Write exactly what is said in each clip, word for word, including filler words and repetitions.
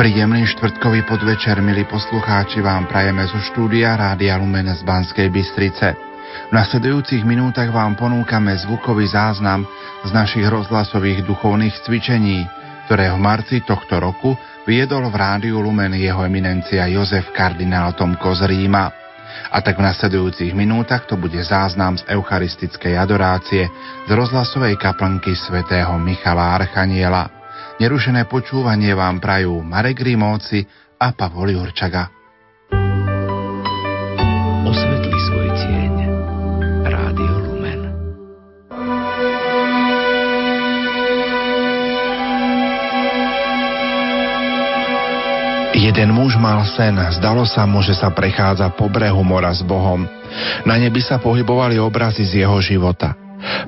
Príjemný štvrtkový podvečer, milí poslucháči, vám prajeme zo štúdia Rádia Lumen z Banskej Bystrice. V nasledujúcich minútach vám ponúkame zvukový záznam z našich rozhlasových duchovných cvičení, ktoré v marci tohto roku viedol v Rádiu Lumen jeho eminencia Jozef kardinál Tomko z Ríma. A tak v nasledujúcich minútach to bude záznam z eucharistickej adorácie z rozhlasovej kaplnky svätého Michala Archaniela. Nerušené počúvanie vám prajú Marek Grimóci a Pavol Horčaga. Osvetli svoj tieň. Rádio Lumen. Jeden muž mal sen. Zdalo sa mu, že sa prechádza po brehu mora s Bohom. Na nebi sa pohybovali obrazy z jeho života.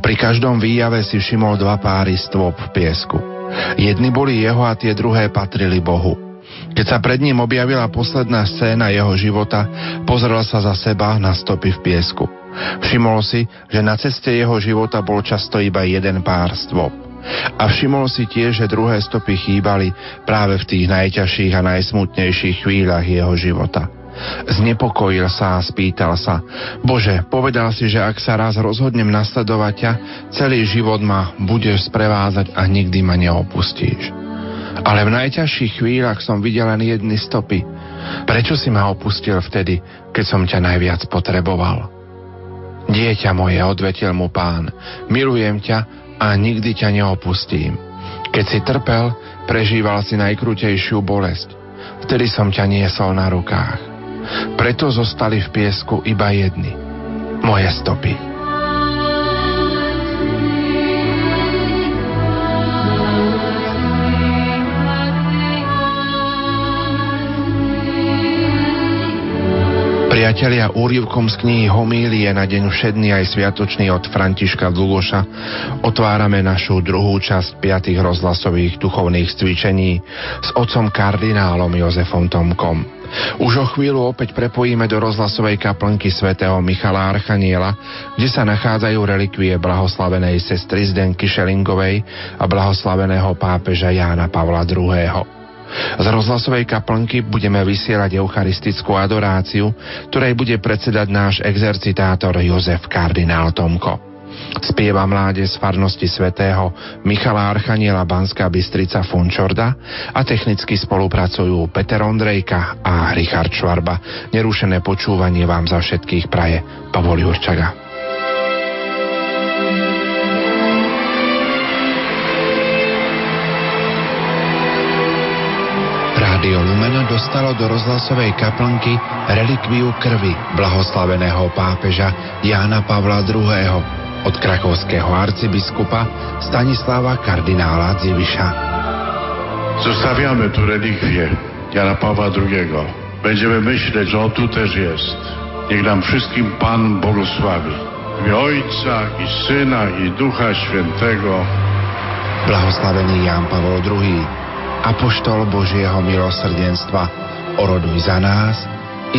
Pri každom výjave si všimol dva páry stôp v piesku. Jedni boli jeho a tie druhé patrili Bohu. Keď sa pred ním objavila posledná scéna jeho života, pozrel sa za seba na stopy v piesku. Všimol si, že na ceste jeho života bol často iba jeden pár stôp. A všimol si tiež, že druhé stopy chýbali práve v tých najťažších a najsmutnejších chvíľach jeho života. Znepokojil sa a spýtal sa: Bože, povedal si, že ak sa raz rozhodnem nasledovať ťa, celý život ma budeš sprevázať a nikdy ma neopustíš. Ale v najťažších chvíľach som videl len jedny stopy. Prečo si ma opustil vtedy, keď som ťa najviac potreboval? Dieťa moje, odvetil mu Pán, milujem ťa a nikdy ťa neopustím. Keď si trpel, prežíval si najkrutejšiu bolesť. Vtedy som ťa niesol na rukách. Preto zostali v piesku iba jedni, moje stopy. Priatelia, úryvkom z knihy Homílie na deň všedný aj sviatočný od Františka Dlugoša otvárame našu druhú časť piatych rozhlasových duchovných cvičení s otcom kardinálom Jozefom Tomkom. Už o chvíľu opäť prepojíme do rozhlasovej kaplnky svätého Michala Archaniela, kde sa nachádzajú relikvie blahoslavenej sestry Zdenky Schelingovej a blahoslaveného pápeža Jána Pavla druhého. Z rozhlasovej kaplnky budeme vysielať eucharistickú adoráciu, ktorej bude predsedať náš exercitátor Jozef kardinál Tomko. Spieva mládež z Farnosti svätého Michala Archaniela Banská Bystrica Funčorda a technicky spolupracujú Peter Ondrejka a Richard Švarba. Nerušené počúvanie vám za všetkých praje Pavol Jurčaga. Rádio Lumen dostalo do rozhlasovej kaplnky relikviu krvi blahoslaveného pápeža Jána Pavla druhého. od krakovského arcibiskupa Stanislava kardinála Dziwisza. Zostawiamy tu relikwie Jana Pawła drugiego. Będziemy myśleć, że on tu też jest. Niech nam wszystkim Pan błogosławi. W imię Ojca i Syna i Ducha Świętego. Blahoslaveni Ján Pavol druhý, apoštol Božieho milosrdenstva, oroduj za nás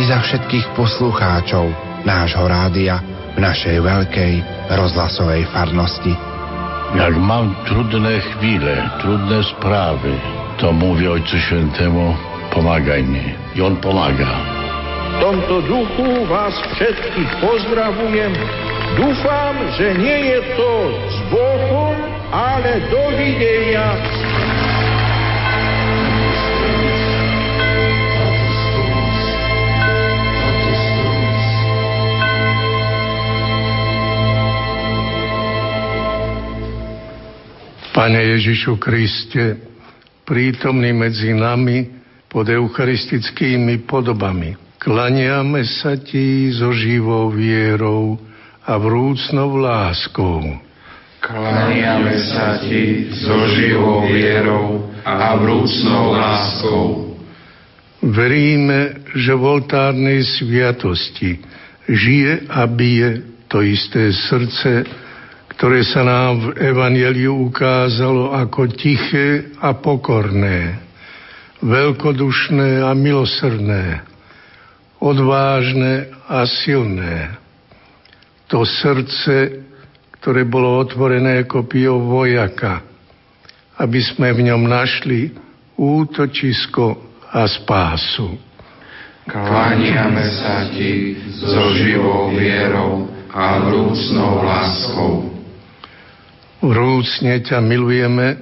i za všetkých poslucháčov nášho rádia v naszej wielkiej rozhlasowej farności. Jak mam trudne chwile, trudne sprawy, to mówię Ojcu Świętemu, pomagaj mi. I On pomaga. W tomto duchu was wszystkich pozdrawiam. Dufam, że nie jest to z boku, ale do widzenia. Pane Ježišu Kriste, prítomný medzi nami pod eucharistickými podobami, klaniame sa Ti so živou vierou a vrúcnou láskou. Klaniame sa Ti so živou vierou a vrúcnou láskou. Veríme, že v oltárnej sviatosti žije a bije to isté srdce, ktoré sa nám v Evangeliu ukázalo ako tiché a pokorné, veľkodušné a milosrdné, odvážne a silné. To srdce, ktoré bolo otvorené kopiou vojaka, aby sme v ňom našli útočisko a spásu. Kláňame sa ti so živou vierou a vrúcnou láskou. Vrúcne ťa milujeme,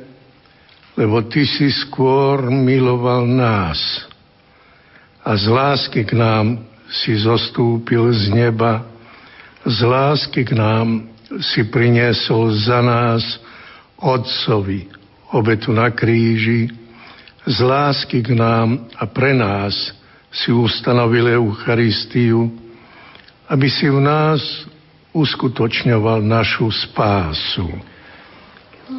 lebo ty si skôr miloval nás a z lásky k nám si zostúpil z neba, z lásky k nám si priniesol za nás Otcovi obetu na kríži, z lásky k nám a pre nás si ustanovil Eucharistiu, aby si v nás uskutočňoval našu spásu.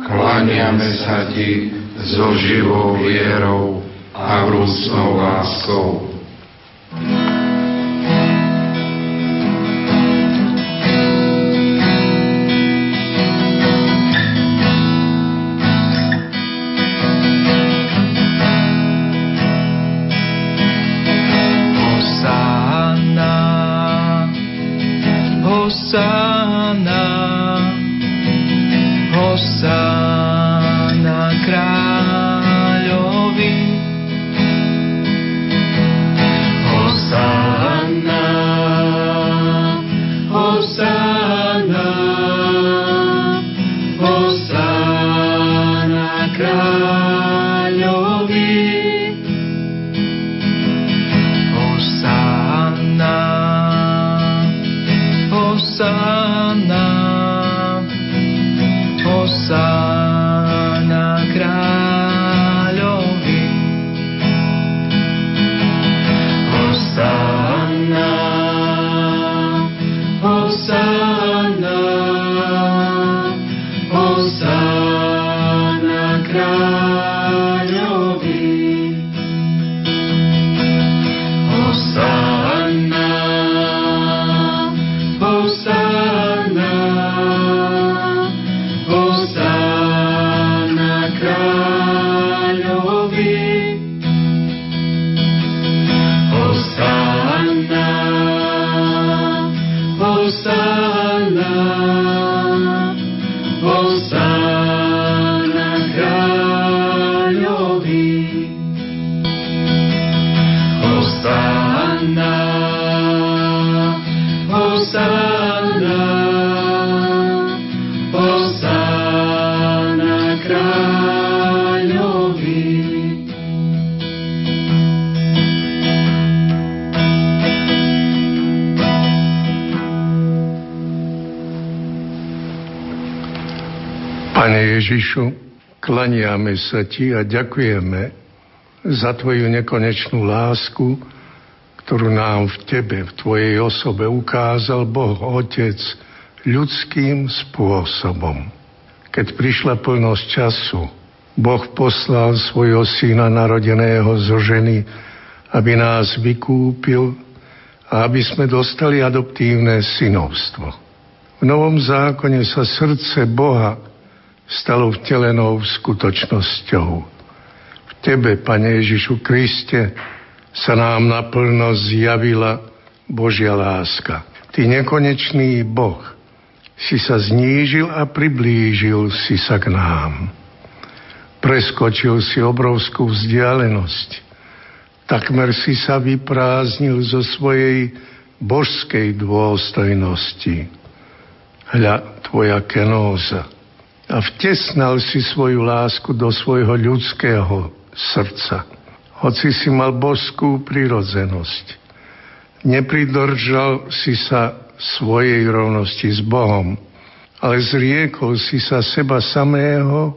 Kláňame sa ti so živou vierou a vrúcnou láskou. Hosanna, Hosanna, Hosanna kráľovi. Hosanna, Hosanna, Hosanna kráľovi. Hosanna, Hosanna, Hosanna kráľovi. Hosanna, Hosanna, Hosanna kráľovi. Hosanna, Hosanna, Hosanna kráľovi. Hosanna, Hosanna, Hosanna kráľovi. Hosanna, Hosanna, Hosanna kráľovi. Pane Ježišu, klaniame sa ti a ďakujeme za tvoju nekonečnú lásku, ktorú nám v tebe, v tvojej osobe ukázal Boh Otec ľudským spôsobom. Keď prišla plnosť času, Boh poslal svojho syna narodeného zo ženy, aby nás vykúpil a aby sme dostali adoptívne synovstvo. V Novom zákone sa srdce Boha stalo vtelenou skutočnosťou. V tebe, Pane Ježišu Kriste, sa nám naplno zjavila Božia láska. Ty nekonečný Boh, si sa znížil a priblížil si sa k nám. Preskočil si obrovskú vzdialenosť. Takmer si sa vyprázdnil zo svojej božskej dôstojnosti. Hľa, tvoja kenóza. A vtesnal si svoju lásku do svojho ľudského srdca. Hoci si mal božskú prirodzenosť, nepridržal si sa svojej rovnosti s Bohom, ale zriekol si sa seba samého,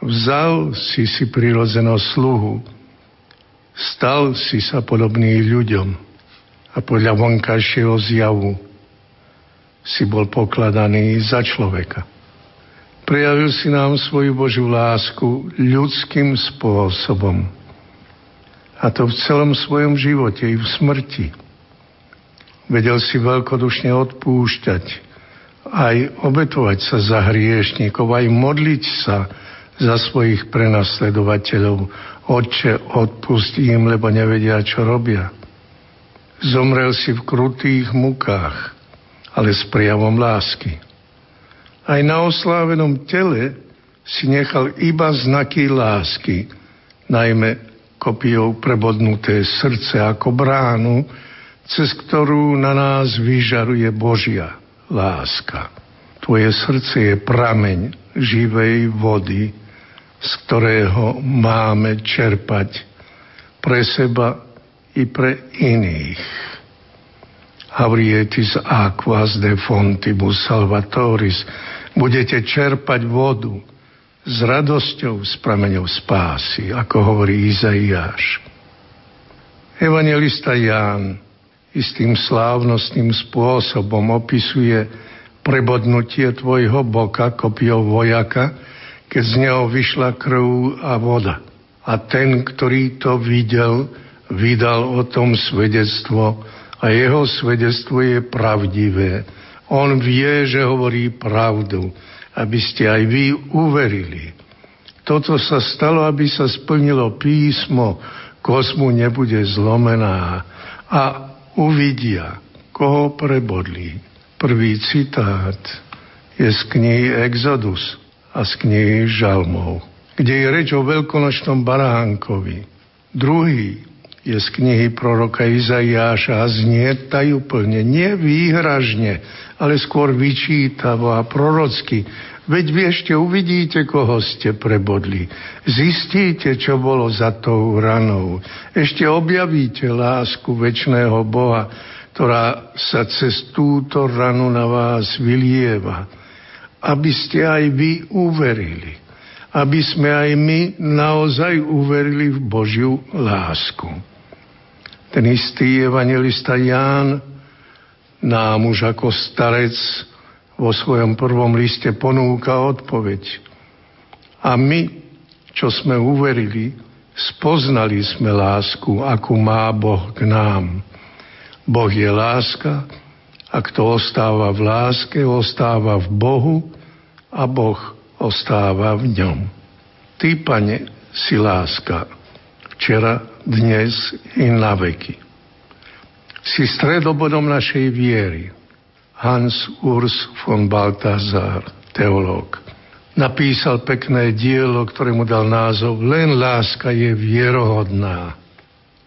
vzal si si prirodzenosť sluhu, stal si sa podobný ľuďom a podľa vonkajšieho zjavu si bol pokladaný za človeka. Prejavil si nám svoju Božiu lásku ľudským spôsobom. A to v celom svojom živote i v smrti. Vedel si veľkodušne odpúšťať, aj obetovať sa za hriešnikov, aj modliť sa za svojich prenasledovateľov. Otče, odpust im, lebo nevedia, čo robia. Zomrel si v krutých mukách, ale s prejavom lásky. Aj na oslávenom tele si nechal iba znaky lásky, najmä kopiou prebodnuté srdce ako bránu, cez ktorú na nás vyžaruje Božia láska. Tvoje srdce je prameň živej vody, z ktorého máme čerpať pre seba i pre iných. Havrietis aquas de fontibus salvatoris. Budete čerpať vodu s radosťou z prameňov spásy, ako hovorí Izaiáš. Evangelista Ján istým slávnostným spôsobom opisuje prebodnutie tvojho boka kopiou vojaka, keď z neho vyšla krv a voda. A ten, ktorý to videl, vydal o tom svedectvo, a jeho svedectvo je pravdivé. On vie, že hovorí pravdu, aby ste aj vy uverili. Toto sa stalo, aby sa splnilo písmo, kosmu nebude zlomená. A uvidia, koho prebodli. Prvý citát je z knihy Exodus a z knihy Žalmov, kde je reč o veľkonočnom baránkovi. Druhý je z knihy proroka Izaiáša a znie tajúplne, nie výhražne, ale skôr vyčítavo a prorocky. Veď vy ešte uvidíte, koho ste prebodli. Zistíte, čo bolo za tou ranou. Ešte objavíte lásku večného Boha, ktorá sa cez túto ranu na vás vylieva. Aby ste aj vy uverili. Aby sme aj my naozaj uverili v Božiu lásku. Ten istý evangelista Ján nám už ako starec vo svojom prvom liste ponúka odpoveď. A my, čo sme uverili, spoznali sme lásku, akú má Boh k nám. Boh je láska a kto ostáva v láske, ostáva v Bohu a Boh ostáva v ňom. Ty, Pane, si láska. Včera, dnes i na veky. Si stredobodom našej viery. Hans Urs von Balthasar, teológ, napísal pekné dielo, ktorému dal názov Len láska je vierohodná.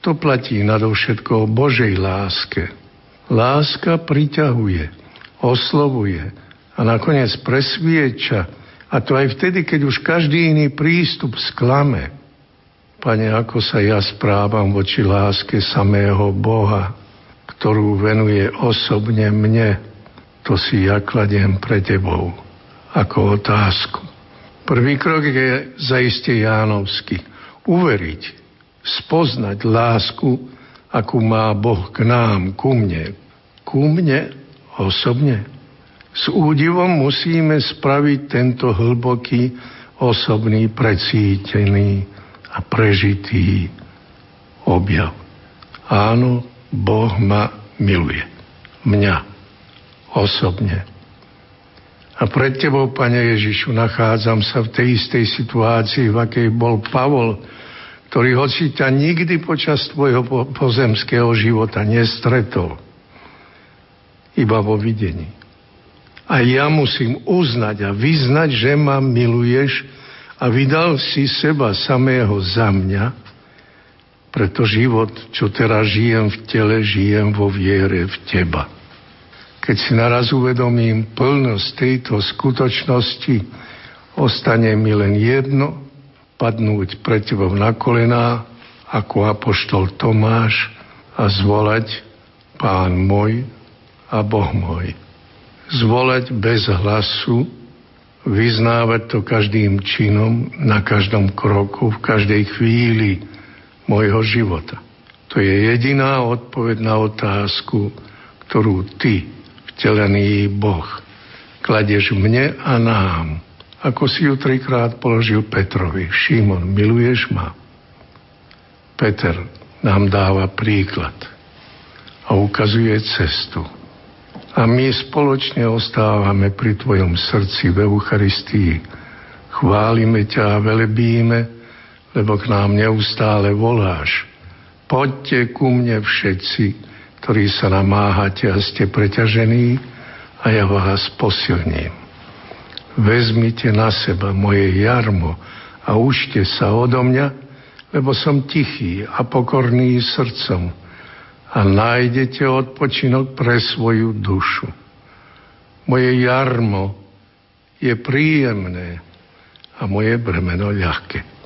To platí nadovšetko o Božej láske. Láska priťahuje, oslovuje a nakoniec presvieča, a to aj vtedy, keď už každý iný prístup sklame. Pane, ako sa ja správam voči láske samého Boha, ktorú venuje osobne mne, to si ja kladiem pre tebou ako otázku. Prvý krok je zaiste jánovský. Uveriť, spoznať lásku, akú má Boh k nám, ku mne. Ku mne osobne. S údivom musíme spraviť tento hlboký, osobný, precítený a prežitý objav. Áno, Boh ma miluje. Mňa. Osobne. A pred tebou, Pane Ježišu, nachádzam sa v tej istej situácii, v akej bol Pavol, ktorý hoci ťa nikdy počas tvojho pozemského života nestretol. Iba vo videní. A ja musím uznať a vyznať, že ma miluješ, a vydal si seba samého za mňa, preto život, čo teraz žijem v tele, žijem vo viere v teba. Keď si naraz uvedomím plnosť tejto skutočnosti, ostane mi len jedno, padnúť pred tebou na kolená, ako apoštol Tomáš, a zvolať Pán môj a Boh môj. Zvolať bez hlasu, vyznávať to každým činom, na každom kroku, v každej chvíli mojho života. To je jediná odpoveď na otázku, ktorú ty, vtelený Boh, kladeš mne a nám. Ako si ju trikrát položil Petrovi. Šimon, miluješ ma? Peter nám dáva príklad a ukazuje cestu. A my spoločne ostávame pri tvojom srdci v Eucharistii. Chválime ťa a velebíme, lebo k nám neustále voláš. Poďte ku mne všetci, ktorí sa namáhate a ste preťažení, a ja vás posilním. Vezmite na seba moje jarmo a učte sa odo mňa, lebo som tichý a pokorný srdcom a nájdete odpočinok pre svoju dušu. Moje jarmo je príjemné a moje bremeno ľahké.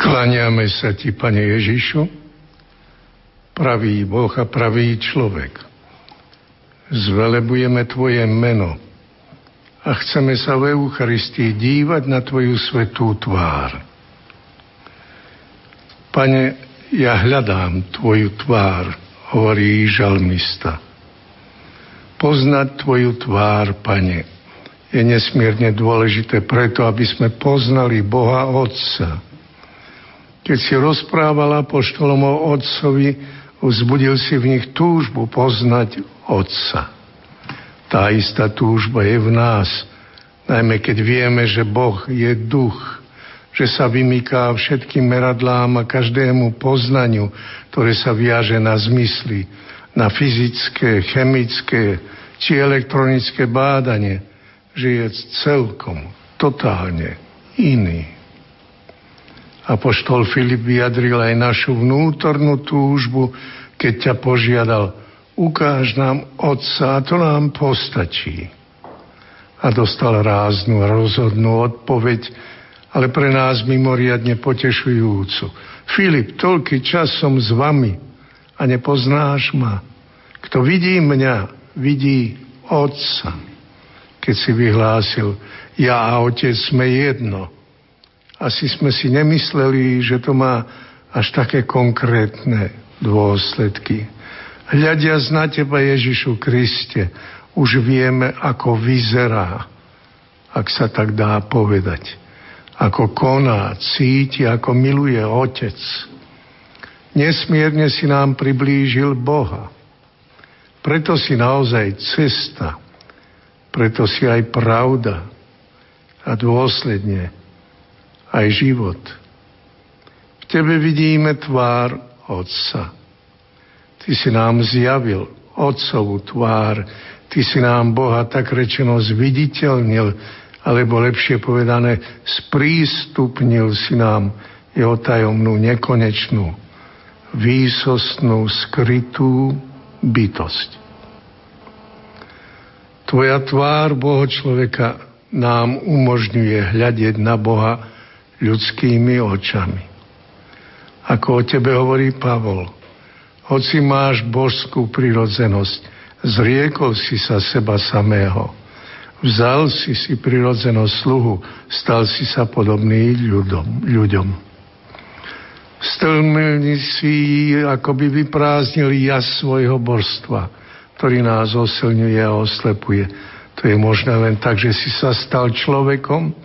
Kláňame sa ti, Pane Ježišu, pravý Boh a pravý človek. Zvelebujeme tvoje meno a chceme sa v Eucharistii dívať na tvoju svätú tvár. Pane, ja hľadám tvoju tvár, hovorí žalmista. Poznať tvoju tvár, Pane, je nesmierne dôležité preto, aby sme poznali Boha Otca. Keď si rozprávala apoštolom o Otcovi, vzbudil si v nich túžbu poznať Otca. Tá istá túžba je v nás, najmä keď vieme, že Boh je duch, že sa vymyká všetkým meradlám a každému poznaniu, ktoré sa viaže na zmysly, na fyzické, chemické či elektronické bádanie, že je celkom, totálne iný. Apoštol Filip vyjadril aj našu vnútornú túžbu, keď ťa požiadal, ukáž nám Otca, a to nám postačí. A dostal ráznu a rozhodnú odpoveď, ale pre nás mimoriadne potešujúcu. Filip, toľký čas som s vami a nepoznáš ma. Kto vidí mňa, vidí Otca. Keď si vyhlásil, ja a Otec sme jedno. Asi sme si nemysleli, že to má až také konkrétne dôsledky. Hľadiac na teba, Ježišu Kriste, už vieme, ako vyzerá, ak sa tak dá povedať. Ako koná, cíti, ako miluje Otec. Nesmierne si nám priblížil Boha. Preto si naozaj cesta, preto si aj pravda a dôsledne aj život. V tebe vidíme tvár Otca. Ty si nám zjavil Otcovú tvár, ty si nám Boha tak rečeno zviditeľnil, alebo lepšie povedané, sprístupnil si nám jeho tajomnú, nekonečnú, výsostnú, skrytú bytosť. Tvoja tvár, Boho človeka, nám umožňuje hľadiť na Boha ľudskými očami. Ako o tebe hovorí Pavol, hoci máš božskú prirodzenosť, zriekol si sa seba samého, vzal si si prirodzenosť sluhu, stal si sa podobný ľudom, ľuďom. stlmilnictví akoby vyprázdnili jas svojho božstva, ktorý nás osilňuje a oslepuje. To je možné len tak, že si sa stal človekom,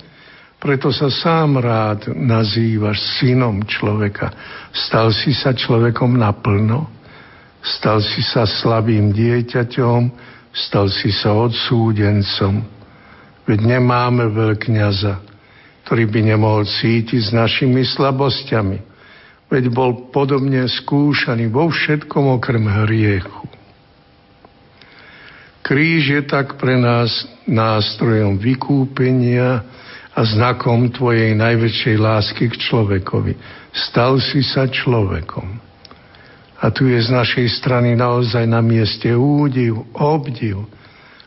preto sa sám rád nazývaš synom človeka. Stal si sa človekom naplno, stal si sa slabým dieťaťom, stal si sa odsúdencom. Veď nemáme veľkňaza, ktorý by nemohol cítiť s našimi slabosťami. Veď bol podobne skúšaný vo všetkom okrem hriechu. Kríž je tak pre nás nástrojom vykúpenia a znakom tvojej najväčšej lásky k človekovi. Stal si sa človekom. A tu je z našej strany naozaj na mieste údiv, obdiv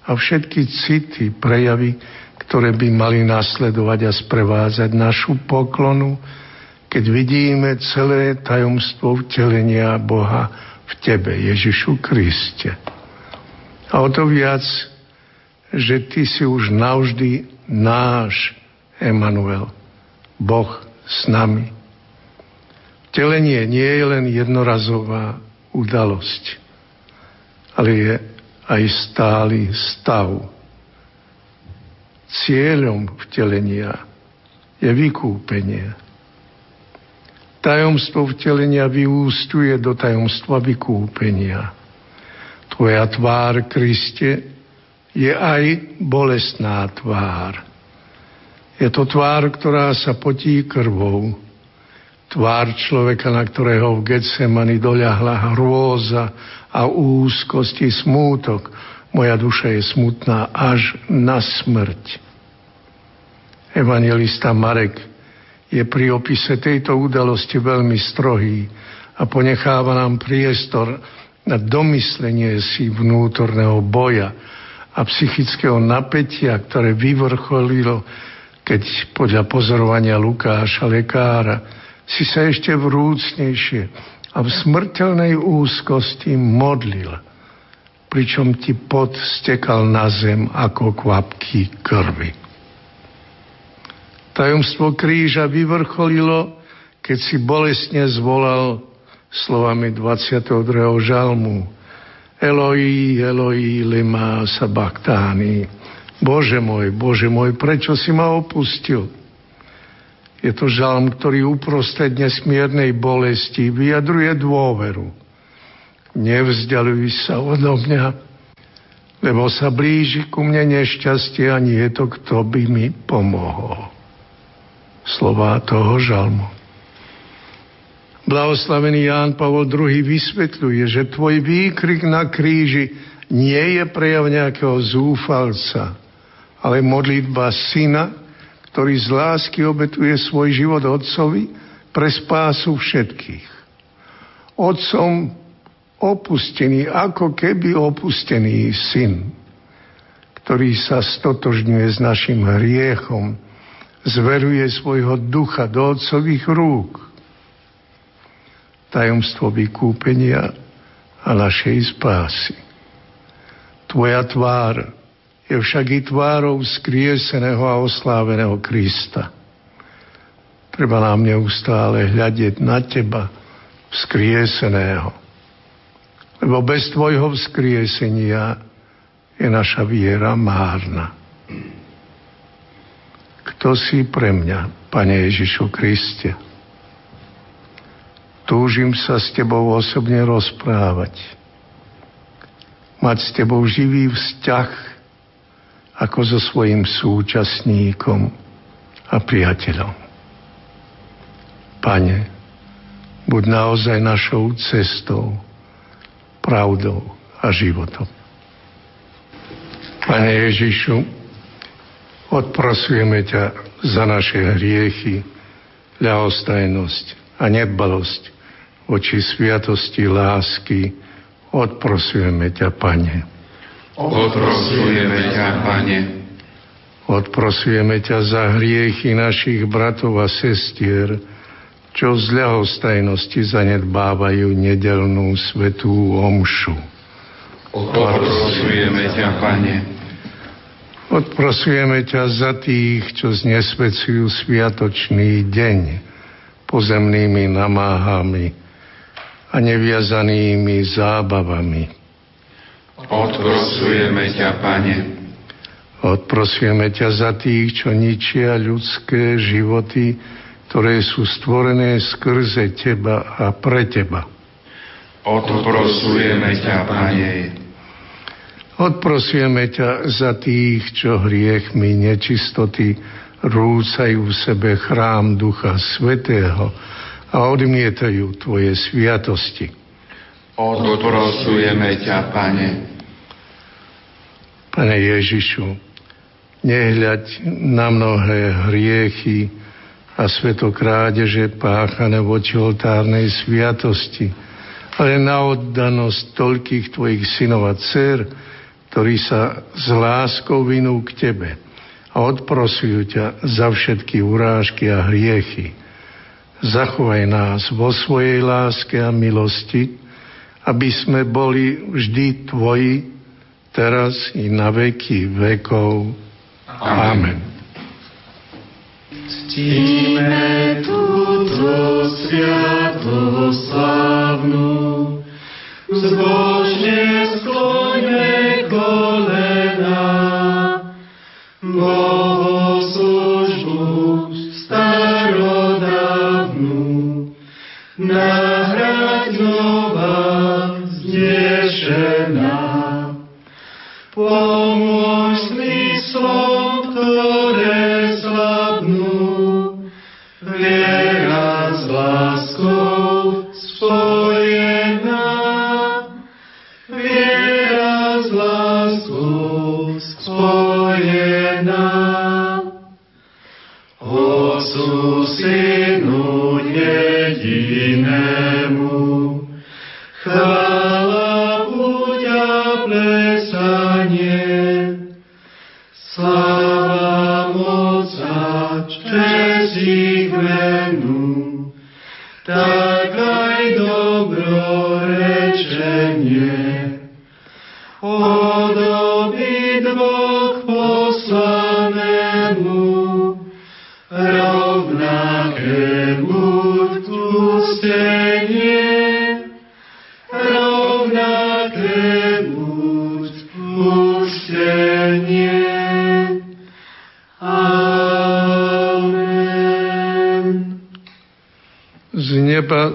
a všetky city, prejavy, ktoré by mali nasledovať a sprevádzať našu poklonu, keď vidíme celé tajomstvo vtelenia Boha v tebe, Ježišu Kriste. A o to viac, že ty si už navždy náš Emanuel, Boh s nami. Vtelenie nie je len jednorazová udalosť, ale je aj stály stav. Cieľom vtelenia je vykúpenie. Tajomstvo vtelenia vyústuje do tajomstva vykúpenia. Tvoja tvár, Kriste, je aj bolestná tvár. Je to tvár, ktorá sa potí krvou. Tvár človeka, na ktorého v Getsemani doľahla hrôza a úzkosti smútok. Moja duša je smutná až na smrť. Evanjelista Marek je pri opise tejto udalosti veľmi strohý a ponecháva nám priestor na domyslenie si vnútorného boja a psychického napätia, ktoré vyvrcholilo, keď podľa pozorovania Lukáša lekára si sa ešte vrúcnejšie a v smrteľnej úzkosti modlil, pričom ti pot stekal na zem ako kvapky krvi. Tajomstvo kríža vyvrcholilo, keď si bolestne zvolal slovami dvadsiateho druhého žalmu: Eloi, Eloi, lema sabachthani. Bože môj, Bože môj, prečo si ma opustil? Je to žalm, ktorý uprostred nesmiernej bolesti vyjadruje dôveru. Nevzdialuj sa odo mňa, lebo sa blíži ku mne nešťastie a nie je to, kto by mi pomohol. Slová toho žalmu. Blahoslavený Ján Pavol druhý vysvetľuje, že tvoj výkrik na kríži nie je prejav nejakého zúfalca, ale modlitba syna, ktorý z lásky obetuje svoj život otcovi pre spásu všetkých. Otcom opustený, ako keby opustený syn, ktorý sa stotožňuje s našim hriechom, zveruje svojho ducha do otcových rúk. Tajomstvo vykúpenia a našej spásy. Tvoja tvár je však i tvárou vzkrieseného a osláveného Krista. Treba nám neustále hľadiť na teba, vzkrieseného. Lebo bez tvojho vzkriesenia je naša viera márna. Kto si pre mňa, Pane Ježišu Kriste? Túžim sa s tebou osobne rozprávať. Mať s tebou živý vzťah ako so svojím súčasníkom a priateľom. Pane, buď naozaj našou cestou, pravdou a životom. Pane Ježišu, odprosujeme ťa za naše hriechy, ľahostajnosť a nedbalosť voči sviatosti lásky. Odprosujeme ťa, Pane. Odprosujeme ťa, Pane. Odprosujeme ťa za hriechy našich bratov a sestier, čo z ľahostajnosti zanedbávajú nedeľnú svätú omšu. Odprosujeme ťa, Pane. Odprosujeme ťa za tých, čo znesvecujú sviatočný deň, pozemnými namáhami a neviazanými zábavami. Odprosujeme ťa, Pane. Odprosujeme ťa za tých, čo ničia ľudské životy, ktoré sú stvorené skrze teba a pre teba. Odprosujeme ťa, Pane. Odprosujeme ťa za tých, čo hriechmi nečistoty rúcajú v sebe chrám Ducha Svätého a odmietajú tvoje sviatosti. Odprosujeme ťa, Pane. Pane Ježišu, nehľaď na mnohé hriechy a svetokrádeže páchané voči oltárnej sviatosti, ale na oddanosť toľkých tvojich synov a dcer, ktorí sa s láskou vinú k tebe a odprosujú ťa za všetky urážky a hriechy. Zachovaj nás vo svojej láske a milosti, aby sme boli vždy tvoji, teraz i na veky vekov. Amen. Ctíme túto sviatoslavnú, zbožne skloňme kolená, bohoslužbu starodávnu, náhradňová vznešená. Pomôž smyslom, ktoré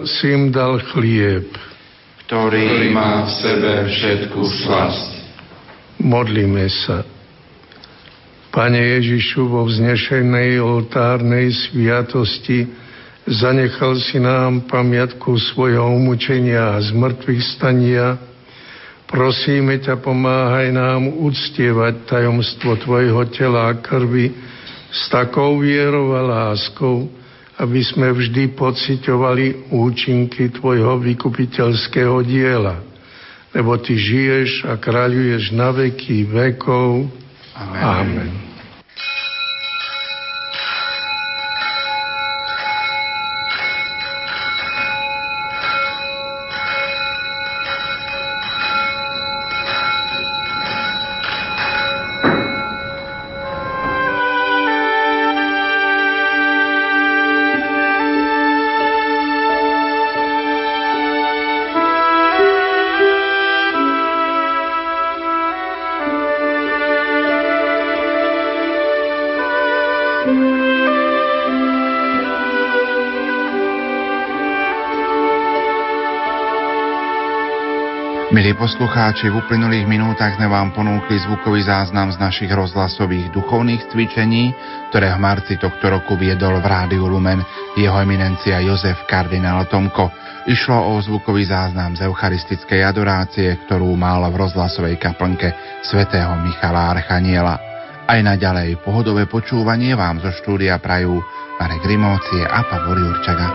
si im dal chlieb, ktorý má v sebe všetku slasť. Modlíme sa. Pane Ježišu, vo vznešenej oltárnej sviatosti zanechal si nám pamiatku svojho umučenia a zmŕtvychvstania. Prosíme ťa, pomáhaj nám uctievať tajomstvo tvojho tela a krvi s takou vierou a láskou, aby sme vždy pociťovali účinky tvojho vykupiteľského diela, lebo ty žiješ a kráľuješ na veky vekov. Amen. Amen. Milí poslucháči, v uplynulých minútach sme vám ponúkli zvukový záznam z našich rozhlasových duchovných cvičení, ktoré v marci tohto roku viedol v Rádiu Lumen jeho eminencia Jozef kardinál Tomko. Išlo o zvukový záznam z eucharistickej adorácie, ktorú mal v rozhlasovej kaplnke svätého Michala Archaniela. Aj naďalej pohodové počúvanie vám zo štúdia prajú Marek Grimóc a Pavol Jurčaga.